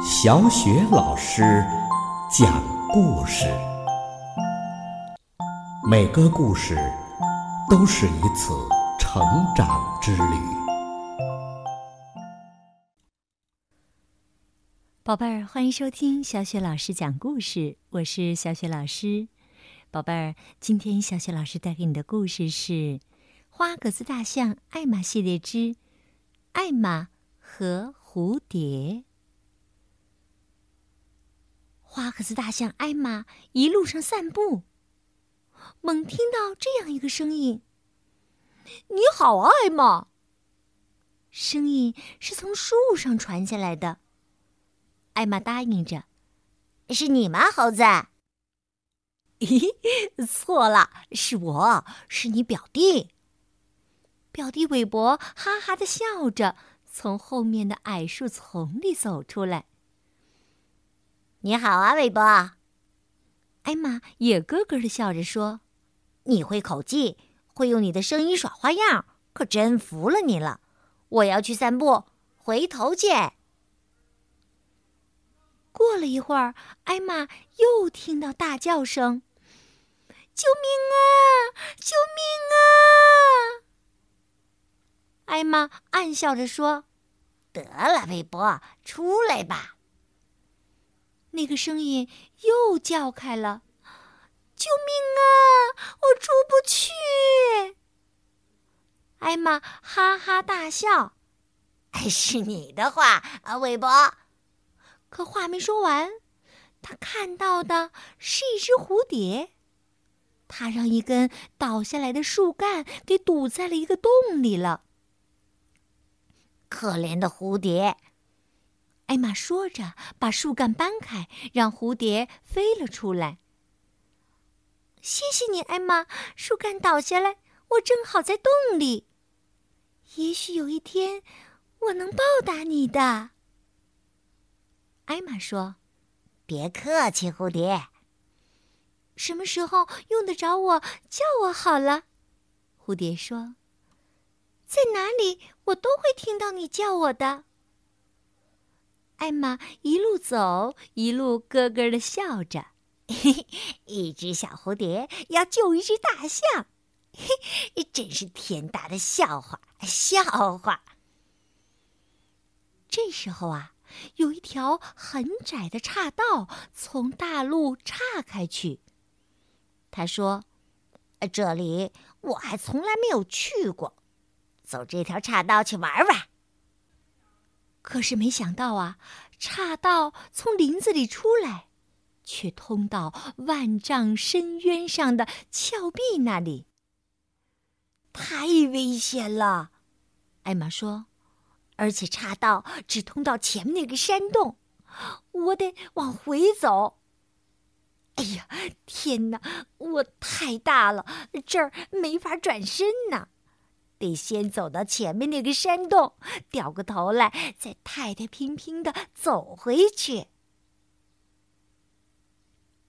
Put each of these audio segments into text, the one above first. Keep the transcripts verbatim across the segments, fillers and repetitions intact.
小雪老师讲故事，每个故事都是一次成长之旅。宝贝儿，欢迎收听小雪老师讲故事，我是小雪老师。宝贝儿，今天小雪老师带给你的故事是《花格子大象艾玛系列之艾玛和蝴蝶》。花格子大象艾玛一路上散步，猛听到这样一个声音：“你好啊，艾玛！”声音是从树上传下来的。艾玛答应着：“是你吗，猴子？”“咦，错了，是我，是你表弟。”表弟韦伯哈哈地笑着，从后面的矮树丛里走出来。“你好啊，韦伯。”艾玛也咯咯地笑着说：“你会口技，会用你的声音耍花样，可真服了你了。我要去散步，回头见。”过了一会儿，艾玛又听到大叫声：“救命啊，救命啊！”艾玛暗笑着说：“得了，韦伯，出来吧。”那个声音又叫开了：“救命啊，我出不去！”艾玛哈哈大笑：“是你的话啊，韦伯。”可话没说完，他看到的是一只蝴蝶，它让一根倒下来的树干给堵在了一个洞里了。“可怜的蝴蝶！”艾玛说着，把树干搬开，让蝴蝶飞了出来。“谢谢你，艾玛，树干倒下来，我正好在洞里。也许有一天，我能报答你的。”艾玛说：“别客气，蝴蝶。什么时候用得着我，叫我好了。”蝴蝶说：“在哪里，我都会听到你叫我的。”艾玛一路走，一路咯咯地笑着。“一只小蝴蝶要救一只大象，真是天大的笑话，笑话！”这时候啊，有一条很窄的岔道从大路岔开去。他说：“这里我还从来没有去过，走这条岔道去玩玩。”可是没想到啊，岔道从林子里出来，却通到万丈深渊上的峭壁那里。“太危险了！”艾玛说，“而且岔道只通到前面那个山洞，我得往回走。哎呀，天哪，我太大了，这儿没法转身呢。得先走到前面那个山洞，掉个头来，再太太平平地走回去。”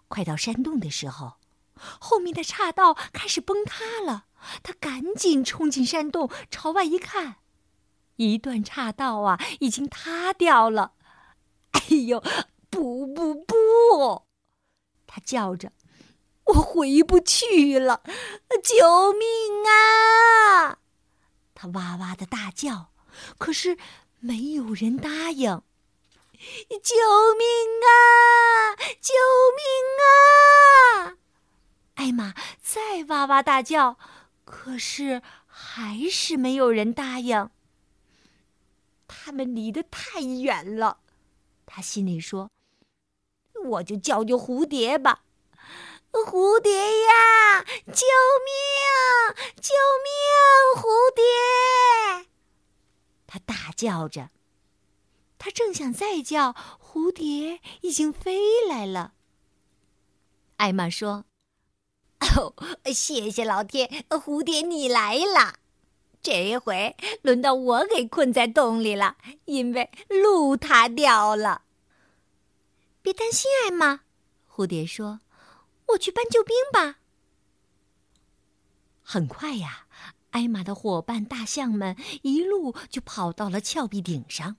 快到山洞的时候，后面的岔道开始崩塌了。他赶紧冲进山洞，朝外一看，一段岔道啊，已经塌掉了。“哎呦，不不不！”他叫着，“我回不去了，救命啊！”他哇哇的大叫，可是没有人答应。“救命啊，救命啊！”艾玛再哇哇大叫，可是还是没有人答应。他们离得太远了，他心里说：“我就叫救蝴蝶吧。蝴蝶呀，救命，救命，蝴蝶！”他大叫着。他正想再叫，蝴蝶已经飞来了。艾玛说：“哦，谢谢老天，蝴蝶你来了。这一回轮到我给困在洞里了，因为路塌掉了。”“别担心，艾玛。”蝴蝶说，“我去搬救兵吧。”很快呀，艾玛的伙伴大象们一路就跑到了峭壁顶上。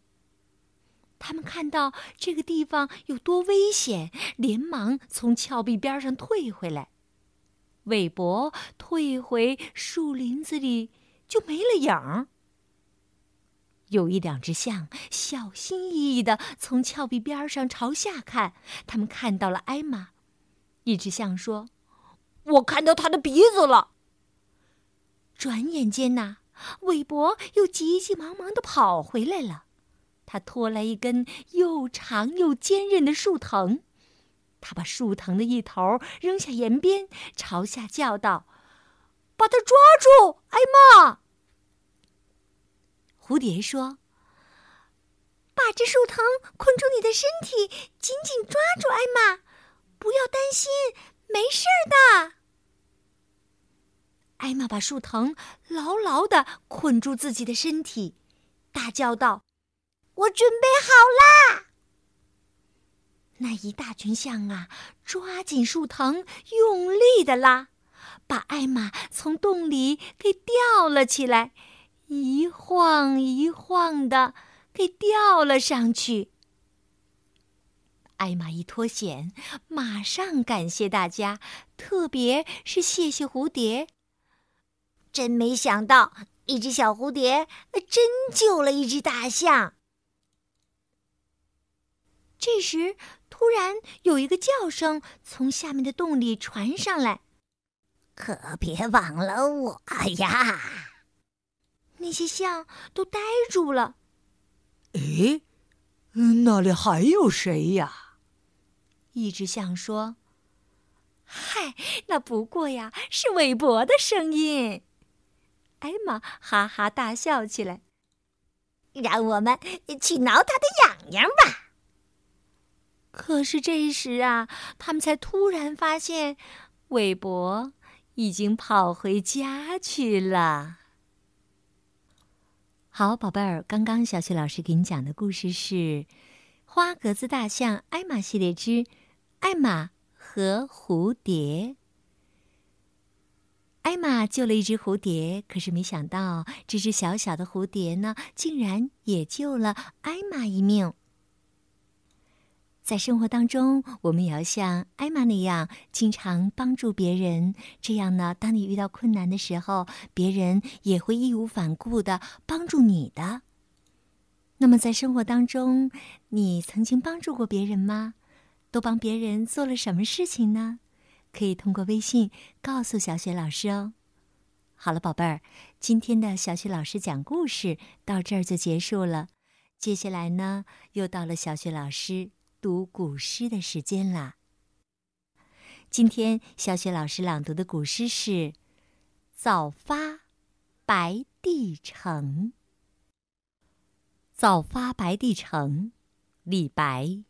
他们看到这个地方有多危险，连忙从峭壁边上退回来。韦伯退回树林子里就没了影儿。有一两只象小心翼翼地从峭壁边上朝下看，他们看到了艾玛。一只象说：“我看到他的鼻子了。”转眼间呐、啊，韦伯又急急忙忙地跑回来了。他拖来一根又长又坚韧的树藤，他把树藤的一头扔下岩边，朝下叫道：“把他抓住，艾玛！”蝴蝶说：“把这树藤困住你的身体，紧紧抓住，艾玛，不要担心，没事的。”艾玛把树藤牢牢地捆住自己的身体，大叫道：“我准备好啦！”那一大群象啊，抓紧树藤，用力地拉，把艾玛从洞里给吊了起来，一晃一晃的给吊了上去。艾玛一脱险，马上感谢大家，特别是谢谢蝴蝶。真没想到，一只小蝴蝶真救了一只大象。这时突然有一个叫声从下面的洞里传上来：“可别忘了我呀！”那些象都呆住了。诶，那里还有谁呀？一只象说：“嗨，那不过呀，是韦伯的声音。”艾玛哈哈大笑起来：“让我们去挠他的痒痒吧！”可是这时啊，他们才突然发现，韦伯已经跑回家去了。好，宝贝儿，刚刚小雪老师给你讲的故事是《花格子大象艾玛系列之艾玛和蝴蝶》。艾玛救了一只蝴蝶，可是没想到，这只小小的蝴蝶呢，竟然也救了艾玛一命。在生活当中，我们也要像艾玛那样经常帮助别人，这样呢，当你遇到困难的时候，别人也会义无反顾地帮助你的。那么在生活当中，你曾经帮助过别人吗？都帮别人做了什么事情呢？可以通过微信告诉小雪老师哦。好了，宝贝儿，今天的小雪老师讲故事到这儿就结束了。接下来呢，又到了小雪老师读古诗的时间啦。今天小雪老师朗读的古诗是《早发白帝城》。《早发白帝城》，李白。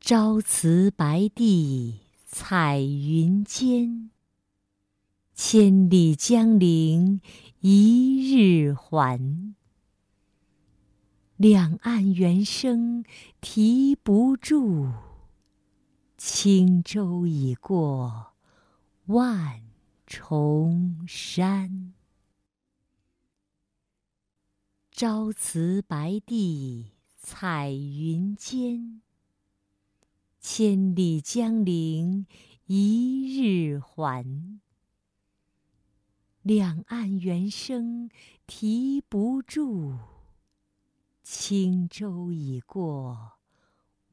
朝辞白帝彩云间，千里江陵一日还。两岸猿声啼不住，轻舟已过万重山。朝辞白帝彩云间，千里江陵一日还。两岸猿声啼不住，轻舟已过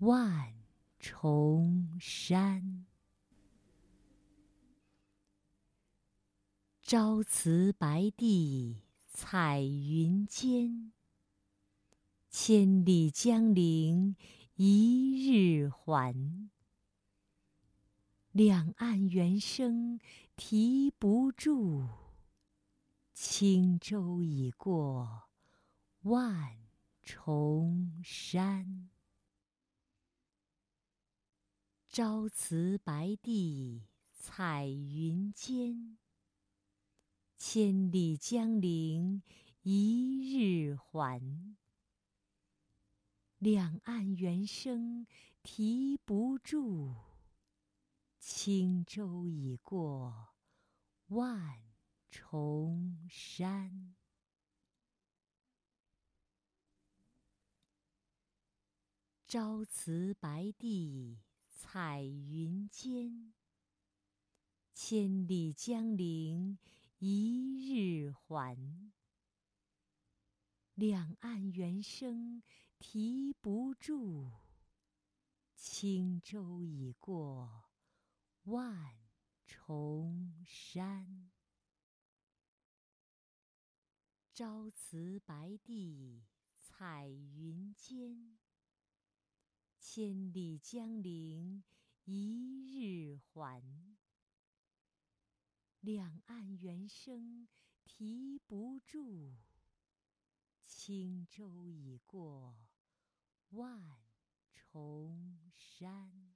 万重山。朝辞白帝彩云间，千里江陵一日还。两岸猿声啼不住，轻舟已过万重山。朝辞白帝彩云间，千里江陵一日还。两岸猿声啼不住，轻舟已过万重山。朝辞白帝彩云间，千里江陵一日还。两岸猿声啼不住，轻舟已过万重山。朝辞白帝彩云间，千里江陵一日还。两岸猿声啼不住，轻舟已过万重山。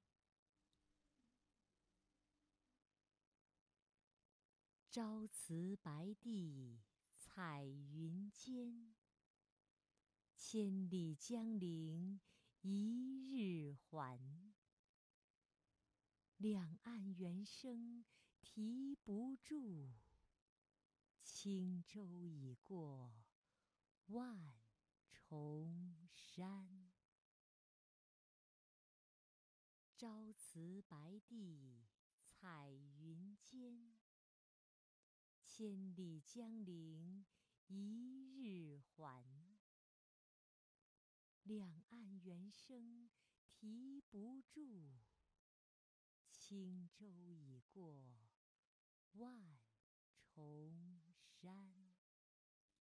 朝辞白帝彩云间，千里江陵一日还。两岸猿声啼不住，轻舟已过万重山。朝辞白帝彩云间，千里江陵一日还。两岸猿声啼不住，轻舟已过万重山。